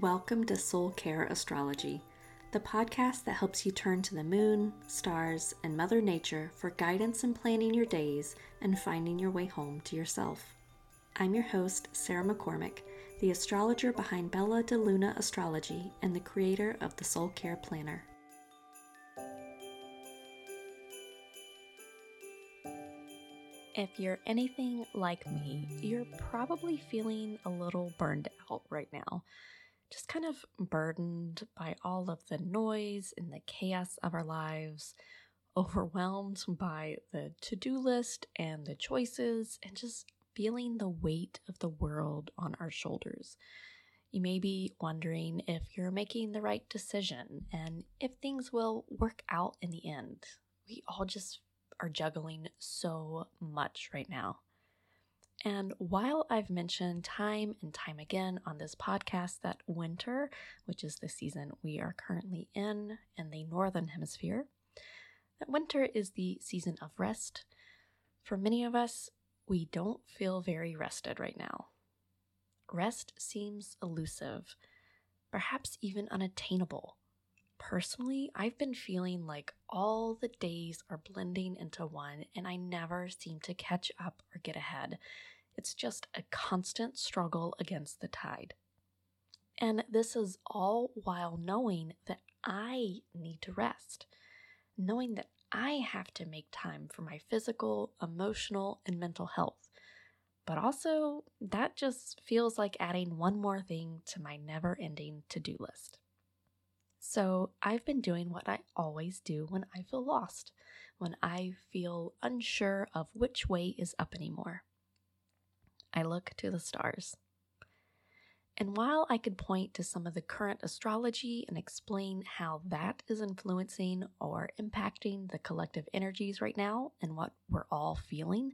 Welcome to Soul Care Astrology, the podcast that helps you turn to the moon, stars, and Mother Nature for guidance in planning your days and finding your way home to yourself. I'm your host, Sarah McCormick, the astrologer behind Bella de Luna Astrology and the creator of the Soul Care Planner. If you're anything like me, you're probably feeling a little burned out right now. Just kind of burdened by all of the noise and the chaos of our lives, overwhelmed by the to-do list and the choices, and just feeling the weight of the world on our shoulders. You may be wondering if you're making the right decision and if things will work out in the end. We all just are juggling so much right now. And while I've mentioned time and time again on this podcast that winter, which is the season we are currently in the Northern Hemisphere, that winter is the season of rest. For many of us, we don't feel very rested right now. Rest seems elusive, perhaps even unattainable. Personally, I've been feeling like all the days are blending into one and I never seem to catch up or get ahead. It's just a constant struggle against the tide. And this is all while knowing that I need to rest, knowing that I have to make time for my physical, emotional, and mental health. But also, that just feels like adding one more thing to my never-ending to-do list. So I've been doing what I always do when I feel lost, when I feel unsure of which way is up anymore. I look to the stars. And while I could point to some of the current astrology and explain how that is influencing or impacting the collective energies right now and what we're all feeling,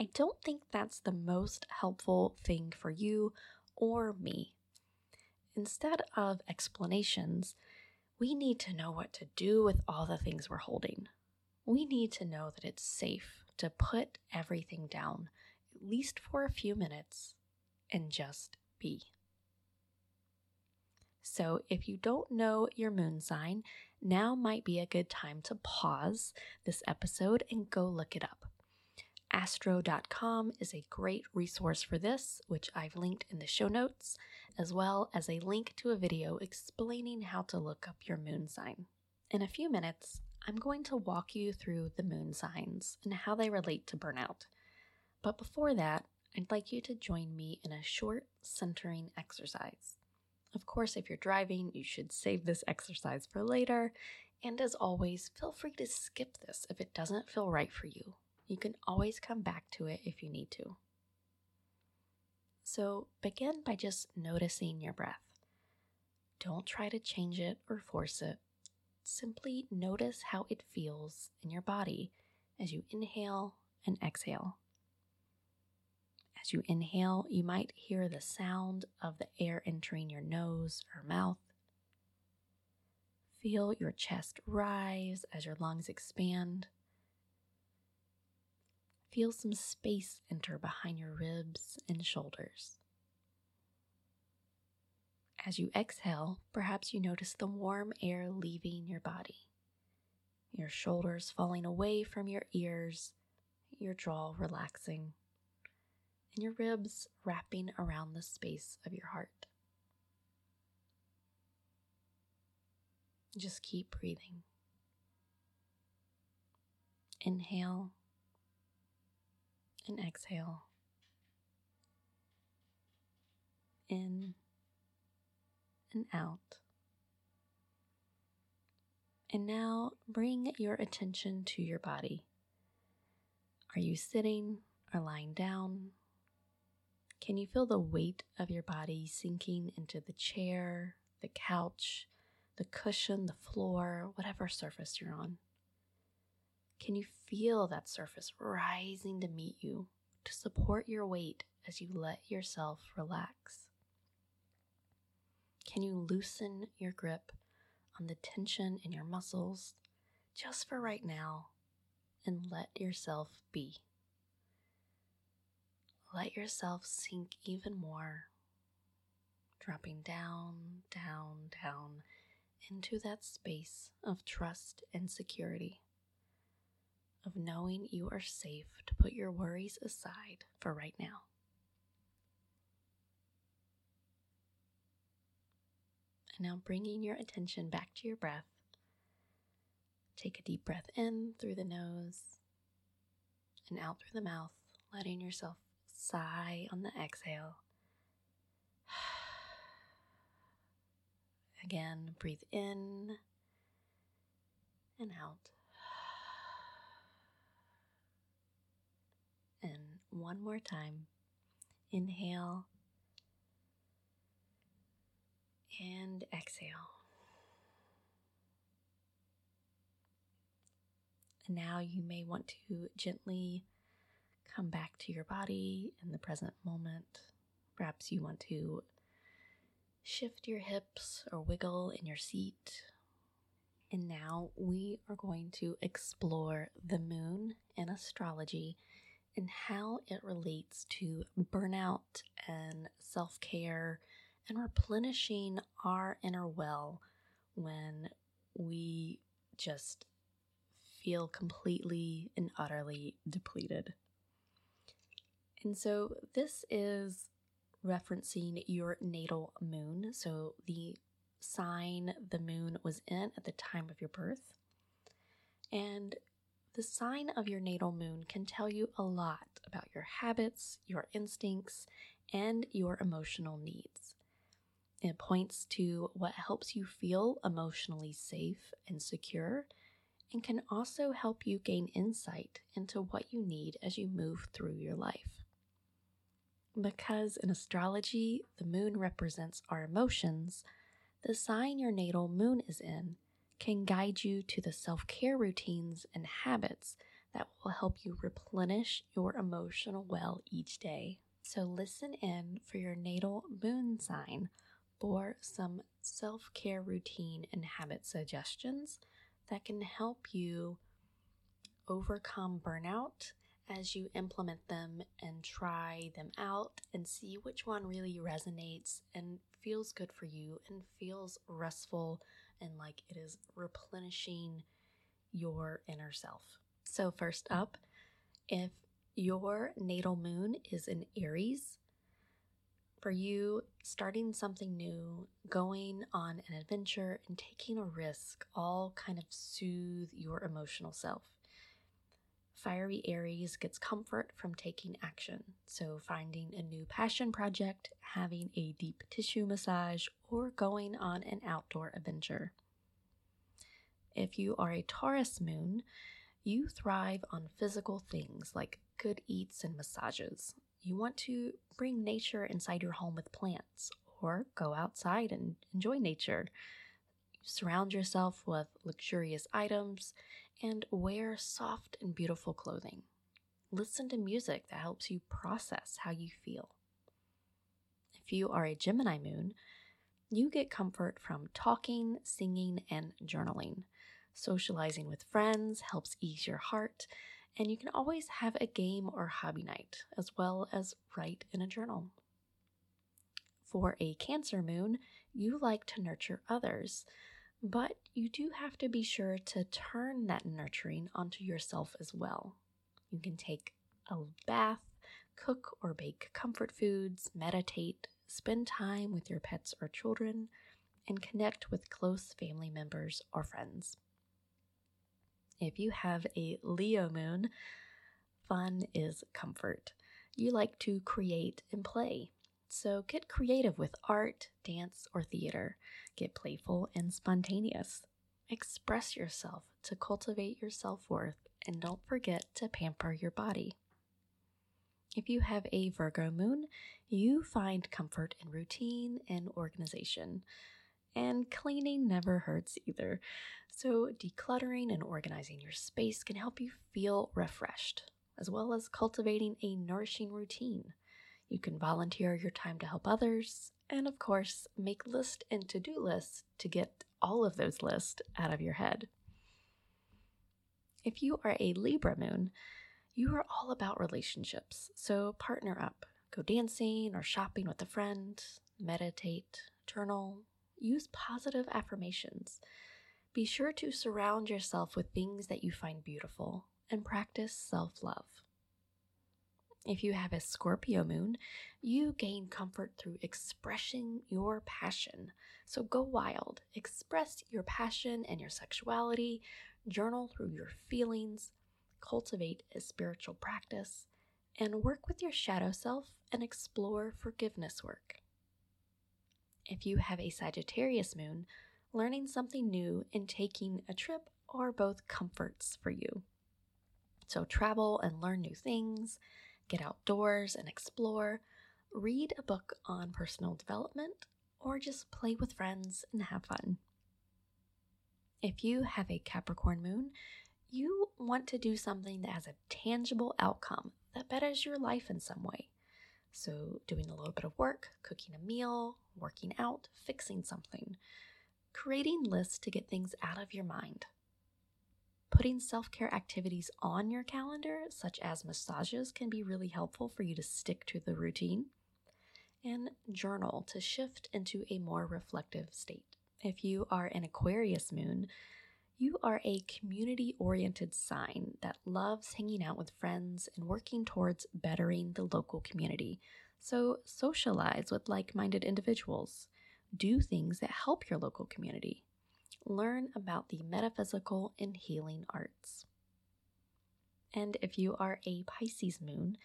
I don't think that's the most helpful thing for you or me. Instead of explanations, we need to know what to do with all the things we're holding. We need to know that it's safe to put everything down, at least for a few minutes, and just be. So if you don't know your moon sign, now might be a good time to pause this episode and go look it up. Astro.com is a great resource for this, which I've linked in the show notes, as well as a link to a video explaining how to look up your moon sign. In a few minutes, I'm going to walk you through the moon signs and how they relate to burnout. But before that, I'd like you to join me in a short centering exercise. Of course, if you're driving, you should save this exercise for later. And as always, feel free to skip this if it doesn't feel right for you. You can always come back to it if you need to. So begin by just noticing your breath. Don't try to change it or force it. Simply notice how it feels in your body as you inhale and exhale. As you inhale, you might hear the sound of the air entering your nose or mouth. Feel your chest rise as your lungs expand. Feel some space enter behind your ribs and shoulders. As you exhale, perhaps you notice the warm air leaving your body, your shoulders falling away from your ears, your jaw relaxing, and your ribs wrapping around the space of your heart. Just keep breathing. Inhale. And exhale. In and out. And now bring your attention to your body. Are you sitting or lying down? Can you feel the weight of your body sinking into the chair, the couch, the cushion, the floor, whatever surface you're on? Can you feel that surface rising to meet you, to support your weight as you let yourself relax? Can you loosen your grip on the tension in your muscles just for right now and let yourself be? Let yourself sink even more. dropping down, down, down into that space of trust and security, of knowing you are safe to put your worries aside for right now. And now bringing your attention back to your breath, take a deep breath in through the nose and out through the mouth, letting yourself sigh on the exhale. Again, breathe in and out. And one more time, inhale and exhale. And now you may want to gently come back to your body in the present moment. Perhaps you want to shift your hips or wiggle in your seat. And now we are going to explore the moon and astrology and how it relates to burnout and self-care and replenishing our inner well when we just feel completely and utterly depleted. And so this is referencing your natal moon, so the sign the moon was in at the time of your birth. And the sign of your natal moon can tell you a lot about your habits, your instincts, and your emotional needs. It points to what helps you feel emotionally safe and secure, and can also help you gain insight into what you need as you move through your life. Because in astrology, the moon represents our emotions, the sign your natal moon is in can guide you to the self-care routines and habits that will help you replenish your emotional well each day. So listen in for your natal moon sign for some self-care routine and habit suggestions that can help you overcome burnout as you implement them and try them out and see which one really resonates and feels good for you and feels restful and like it is replenishing your inner self. So first up, if your natal moon is in Aries, for you, starting something new, going on an adventure, and taking a risk all kind of soothe your emotional self. Fiery Aries gets comfort from taking action, so finding a new passion project, having a deep tissue massage, or going on an outdoor adventure. If you are a Taurus moon, you thrive on physical things like good eats and massages. You want to bring nature inside your home with plants, or go outside and enjoy nature. Surround yourself with luxurious items, and wear soft and beautiful clothing. Listen to music that helps you process how you feel. If you are a Gemini moon, you get comfort from talking, singing, and journaling. Socializing with friends helps ease your heart, and you can always have a game or hobby night, as well as write in a journal. For a Cancer moon, you like to nurture others, but you do have to be sure to turn that nurturing onto yourself as well. You can take a bath, cook or bake comfort foods, meditate, spend time with your pets or children, and connect with close family members or friends. If you have a Leo moon, fun is comfort. You like to create and play. So get creative with art, dance, or theater. Get playful and spontaneous. Express yourself to cultivate your self-worth, and don't forget to pamper your body. If you have a Virgo moon, you find comfort in routine and organization. And cleaning never hurts either. So decluttering and organizing your space can help you feel refreshed, as well as cultivating a nourishing routine. You can volunteer your time to help others, and of course, make lists and to-do lists to get all of those lists out of your head. If you are a Libra moon, you are all about relationships, so partner up. Go dancing or shopping with a friend, meditate, journal, use positive affirmations. Be sure to surround yourself with things that you find beautiful and practice self-love. If you have a Scorpio moon, you gain comfort through expressing your passion. So go wild, express your passion and your sexuality, journal through your feelings, cultivate a spiritual practice, and work with your shadow self and explore forgiveness work. If you have a Sagittarius moon, learning something new and taking a trip are both comforts for you. So travel and learn new things. Get outdoors and explore, read a book on personal development, or just play with friends and have fun. If you have a Capricorn moon, you want to do something that has a tangible outcome that betters your life in some way. So doing a little bit of work, cooking a meal, working out, fixing something, creating lists to get things out of your mind. Putting self-care activities on your calendar, such as massages, can be really helpful for you to stick to the routine. And journal to shift into a more reflective state. If you are an Aquarius moon, you are a community-oriented sign that loves hanging out with friends and working towards bettering the local community. So socialize with like-minded individuals. Do things that help your local community. Learn about the metaphysical and healing arts. And if you are a Pisces moon,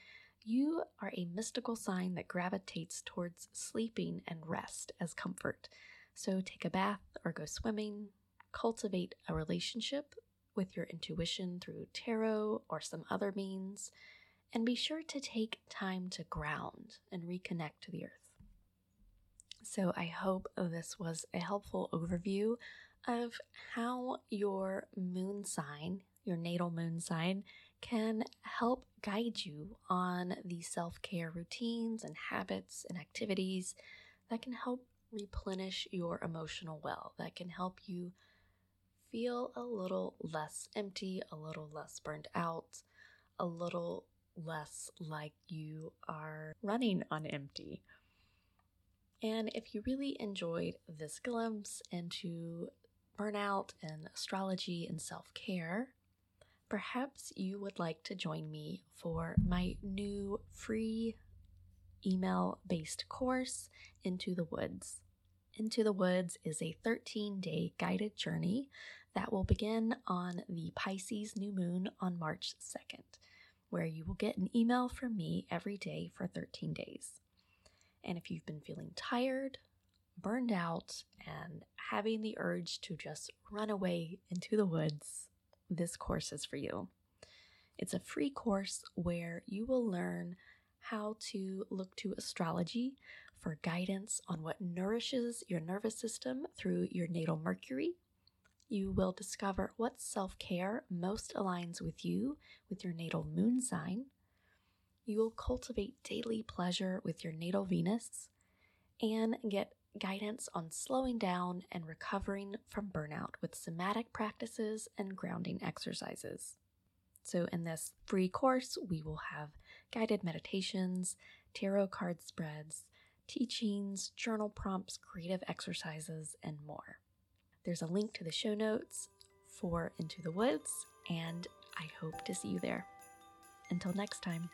you are a mystical sign that gravitates towards sleeping and rest as comfort. So take a bath or go swimming, cultivate a relationship with your intuition through tarot or some other means, and be sure to take time to ground and reconnect to the earth. So I hope this was a helpful overview of how your moon sign, your natal moon sign, can help guide you on the self-care routines and habits and activities that can help replenish your emotional well, that can help you feel a little less empty, a little less burned out, a little less like you are running on empty. And if you really enjoyed this glimpse into burnout and astrology and self-care, perhaps you would like to join me for my new free email-based course, Into the Woods. Into the Woods is a 13-day guided journey that will begin on the Pisces new moon on March 2nd, where you will get an email from me every day for 13 days. And if you've been feeling tired, burned out, and having the urge to just run away into the woods, this course is for you. It's a free course where you will learn how to look to astrology for guidance on what nourishes your nervous system through your natal Mercury. You will discover what self-care most aligns with you, with your natal moon sign. You will cultivate daily pleasure with your natal Venus and get guidance on slowing down and recovering from burnout with somatic practices and grounding exercises. So in this free course, we will have guided meditations, tarot card spreads, teachings, journal prompts, creative exercises, and more. There's a link to the show notes for Into the Woods, and I hope to see you there. Until next time.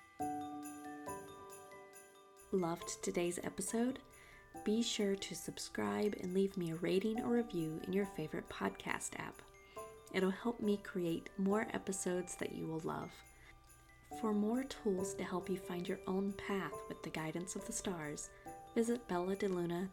Loved today's episode? Be sure to subscribe and leave me a rating or review in your favorite podcast app. It'll help me create more episodes that you will love. For more tools to help you find your own path with the guidance of the stars, visit belladeluna.com.